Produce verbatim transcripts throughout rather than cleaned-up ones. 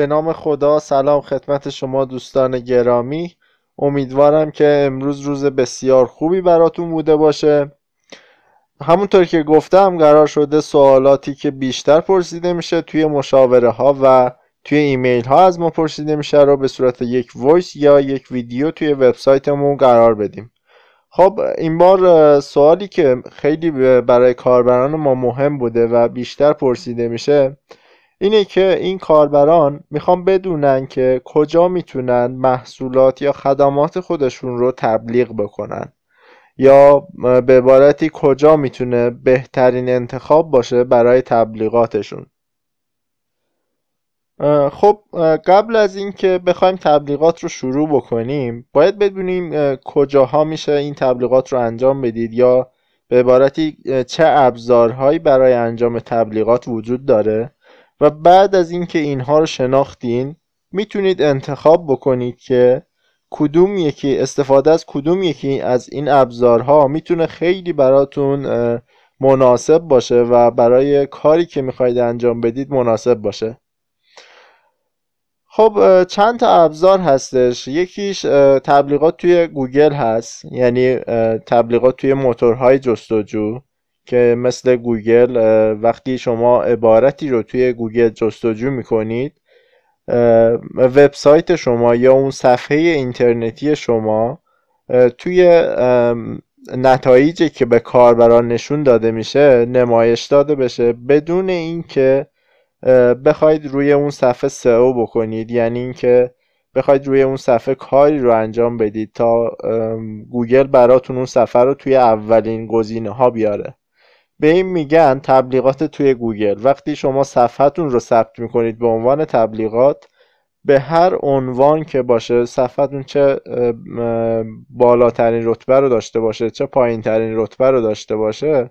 به نام خدا. سلام خدمت شما دوستان گرامی، امیدوارم که امروز روز بسیار خوبی براتون بوده باشه. همونطور که گفتم قرار شده سوالاتی که بیشتر پرسیده میشه توی مشاوره ها و توی ایمیل ها از ما پرسیده میشه رو به صورت یک وایس یا یک ویدیو توی وبسایتمون قرار بدیم. خب این بار سوالی که خیلی برای کاربران ما مهم بوده و بیشتر پرسیده میشه اینه که این کاربران میخوان بدونن که کجا میتونن محصولات یا خدمات خودشون رو تبلیغ بکنن، یا به عبارتی کجا میتونه بهترین انتخاب باشه برای تبلیغاتشون. خب قبل از این که بخوایم تبلیغات رو شروع بکنیم باید بدونیم کجاها میشه این تبلیغات رو انجام بدید، یا به عبارتی چه ابزارهایی برای انجام تبلیغات وجود داره، و بعد از اینکه اینها رو شناختین میتونید انتخاب بکنید که کدوم یکی استفاده از کدوم یکی از این ابزارها میتونه خیلی براتون مناسب باشه و برای کاری که میخواید انجام بدید مناسب باشه. خب چند تا ابزار هستش. یکیش تبلیغات توی گوگل هست، یعنی تبلیغات توی موتورهای جستجو که مثل گوگل وقتی شما عبارتی رو توی گوگل جستجو میکنید وبسایت شما یا اون صفحه اینترنتی شما توی نتایجی که به کاربران نشون داده میشه نمایش داده بشه بدون اینکه بخواید روی اون صفحه سئو بکنید، یعنی اینکه بخواید روی اون صفحه کاری رو انجام بدید تا گوگل براتون اون صفحه رو توی اولین گزینه ها بیاره. به این میگن تبلیغات توی گوگل. وقتی شما صفحتون رو ثبت میکنید به عنوان تبلیغات، به هر عنوان که باشه، صفحتون چه بالاترین رتبه رو داشته باشه چه پایین ترین رتبه رو داشته باشه،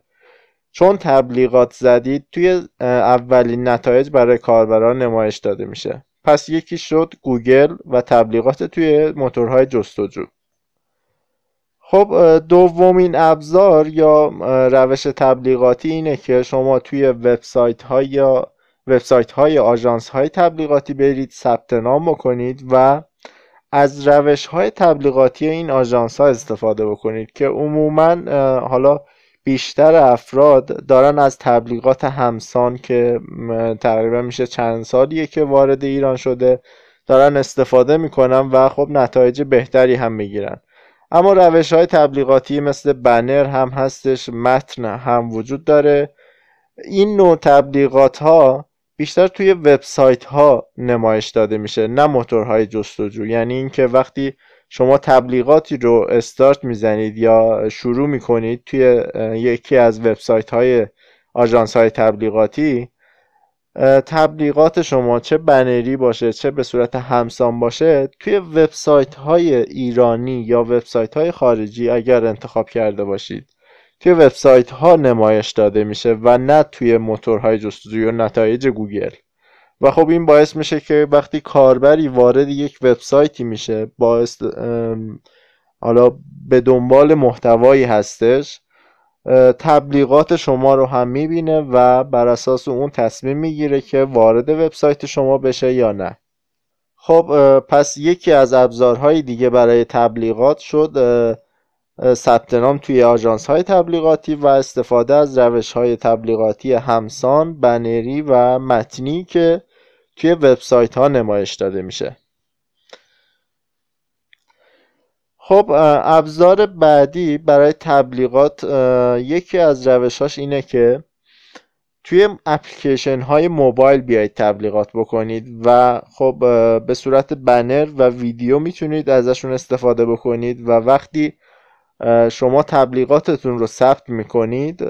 چون تبلیغات زدید توی اولین نتایج برای کاربران نمایش داده میشه. پس یکی شد گوگل و تبلیغات توی موتورهای جستجو. خب دومین ابزار یا روش تبلیغاتی اینه که شما توی وبسایت ها یا وبسایت های آژانس های تبلیغاتی برید ثبت نام بکنید و از روش های تبلیغاتی این آژانس ها استفاده بکنید که عموما حالا بیشتر افراد دارن از تبلیغات همسان که تقریبا میشه چند سالیه که وارد ایران شده دارن استفاده میکنن و خب نتایج بهتری هم میگیرن. اما روش های تبلیغاتی مثل بنر هم هستش، متن هم وجود داره. این نوع تبلیغات ها بیشتر توی وبسایت ها نمایش داده میشه نه موتورهای جستجو، یعنی اینکه وقتی شما تبلیغاتی رو استارت میزنید یا شروع میکنید توی یکی از وبسایت های آژانس های تبلیغاتی، تبلیغات شما چه بنری باشه چه به صورت همسان باشه توی وبسایت های ایرانی یا وبسایت های خارجی اگر انتخاب کرده باشید توی وبسایت ها نمایش داده میشه و نه توی موتورهای جستجو یا نتایج گوگل. و خب این باعث میشه که وقتی کاربری وارد یک وبسایتی میشه باعث حالا به دنبال محتوایی هستش، تبلیغات شما رو هم میبینه و بر اساس اون تصمیم میگیره که وارد وبسایت شما بشه یا نه. خب پس یکی از ابزارهای دیگه برای تبلیغات شد ثبت نام توی آژانس‌های تبلیغاتی و استفاده از روش‌های تبلیغاتی همسان، بنری و متنی که توی وبسایت‌ها نمایش داده میشه. خب ابزار بعدی برای تبلیغات یکی از روش‌هاش اینه که توی اپلیکیشن های موبایل بیایید تبلیغات بکنید و خب به صورت بنر و ویدیو میتونید ازشون استفاده بکنید و وقتی شما تبلیغاتتون رو ثبت میکنید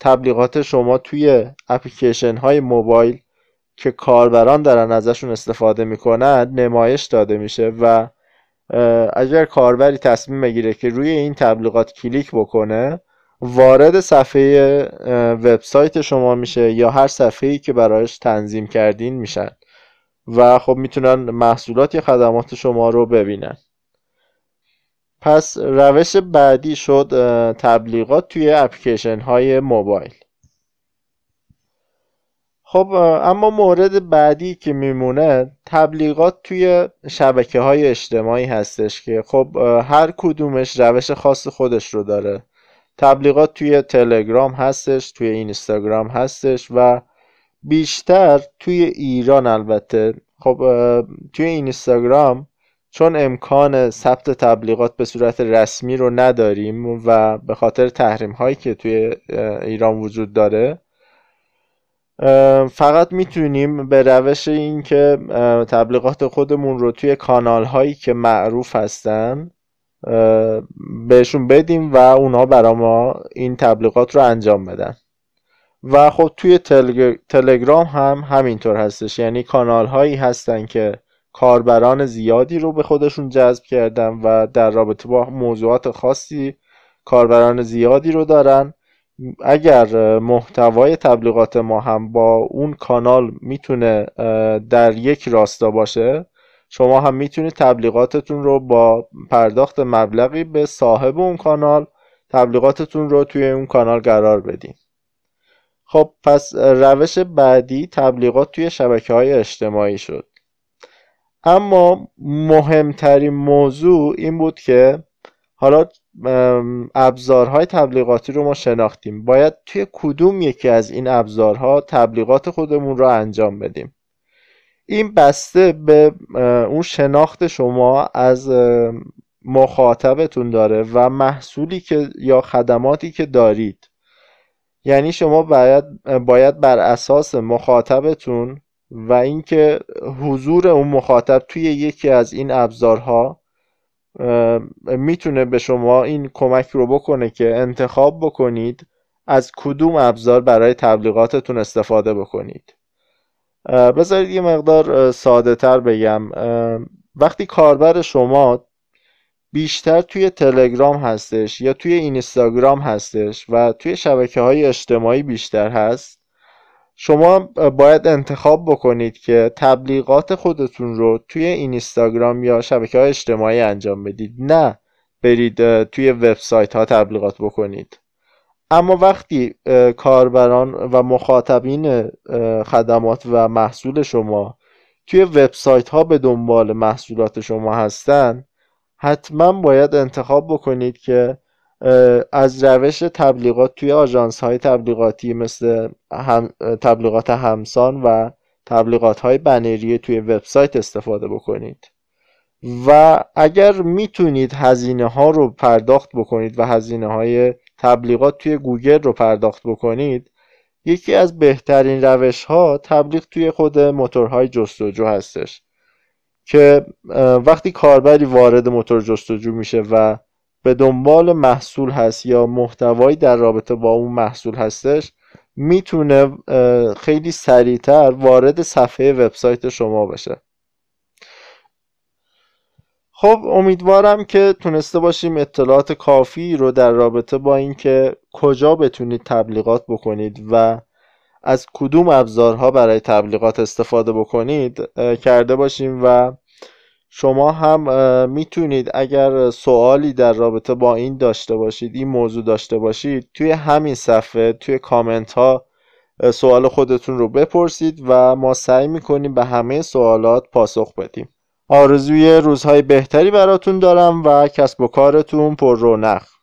تبلیغات شما توی اپلیکیشن های موبایل که کاربران دارن ازشون استفاده میکنن نمایش داده میشه و اگر کاربری تصمیم بگیره که روی این تبلیغات کلیک بکنه وارد صفحه وبسایت شما میشه یا هر صفحه‌ای که برایش تنظیم کردین میشن و خب میتونن محصولات یا خدمات شما رو ببینن. پس روش بعدی شد تبلیغات توی اپلیکیشن های موبایل. خب اما مورد بعدی که میمونه تبلیغات توی شبکه های اجتماعی هستش که خب هر کدومش روش خاص خودش رو داره. تبلیغات توی تلگرام هستش، توی اینستاگرام هستش و بیشتر توی ایران. البته خب توی اینستاگرام چون امکان ثبت تبلیغات به صورت رسمی رو نداریم و به خاطر تحریم هایی که توی ایران وجود داره، فقط میتونیم به روش این که تبلیغات خودمون رو توی کانال هایی که معروف هستن بهشون بدیم و اونا برا ما این تبلیغات رو انجام بدن. و خب توی تلگ... تلگرام هم همینطور هستش، یعنی کانال هایی هستن که کاربران زیادی رو به خودشون جذب کردن و در رابطه با موضوعات خاصی کاربران زیادی رو دارن. اگر محتوای تبلیغات ما هم با اون کانال میتونه در یک راستا باشه، شما هم میتونید تبلیغاتتون رو با پرداخت مبلغی به صاحب اون کانال تبلیغاتتون رو توی اون کانال قرار بدین. خب پس روش بعدی تبلیغات توی شبکه‌های اجتماعی شد. اما مهمترین موضوع این بود که حالا ابزارهای تبلیغاتی رو ما شناختیم، باید توی کدوم یکی از این ابزارها تبلیغات خودمون رو انجام بدیم. این بسته به اون شناخت شما از مخاطبتون داره و محصولی که یا خدماتی که دارید. یعنی شما باید باید بر اساس مخاطبتون و اینکه حضور اون مخاطب توی یکی از این ابزارها میتونه به شما این کمک رو بکنه که انتخاب بکنید از کدوم ابزار برای تبلیغاتتون استفاده بکنید. بذارید یه مقدار ساده تر بگم، وقتی کاربر شما بیشتر توی تلگرام هستش یا توی اینستاگرام هستش و توی شبکه‌های اجتماعی بیشتر هست، شما باید انتخاب بکنید که تبلیغات خودتون رو توی اینستاگرام یا شبکه‌های اجتماعی انجام بدید، نه برید توی وبسایت‌ها تبلیغات بکنید. اما وقتی کاربران و مخاطبین خدمات و محصول شما توی وبسایت‌ها به دنبال محصولات شما هستن، حتما باید انتخاب بکنید که از روش تبلیغات توی آژانس‌های تبلیغاتی مثل هم تبلیغات همسان و تبلیغات‌های بنری توی وبسایت استفاده بکنید. و اگر میتونید هزینه ها رو پرداخت بکنید و هزینه های تبلیغات توی گوگل رو پرداخت بکنید، یکی از بهترین روش ها تبلیغ توی خود موتورهای جستجو هستش که وقتی کاربری وارد موتور جستجو میشه و به دنبال محصول هست یا محتوایی در رابطه با اون محصول هستش، میتونه خیلی سریعتر وارد صفحه وبسایت شما بشه. خب امیدوارم که تونسته باشیم اطلاعات کافی رو در رابطه با اینکه کجا بتونید تبلیغات بکنید و از کدوم ابزارها برای تبلیغات استفاده بکنید کرده باشیم. و شما هم میتونید اگر سوالی در رابطه با این داشته باشید، این موضوع داشته باشید، توی همین صفحه توی کامنت ها سوال خودتون رو بپرسید و ما سعی میکنیم به همه سوالات پاسخ بدیم. آرزوی روزهای بهتری براتون دارم و کسب و کارتون پر رونق.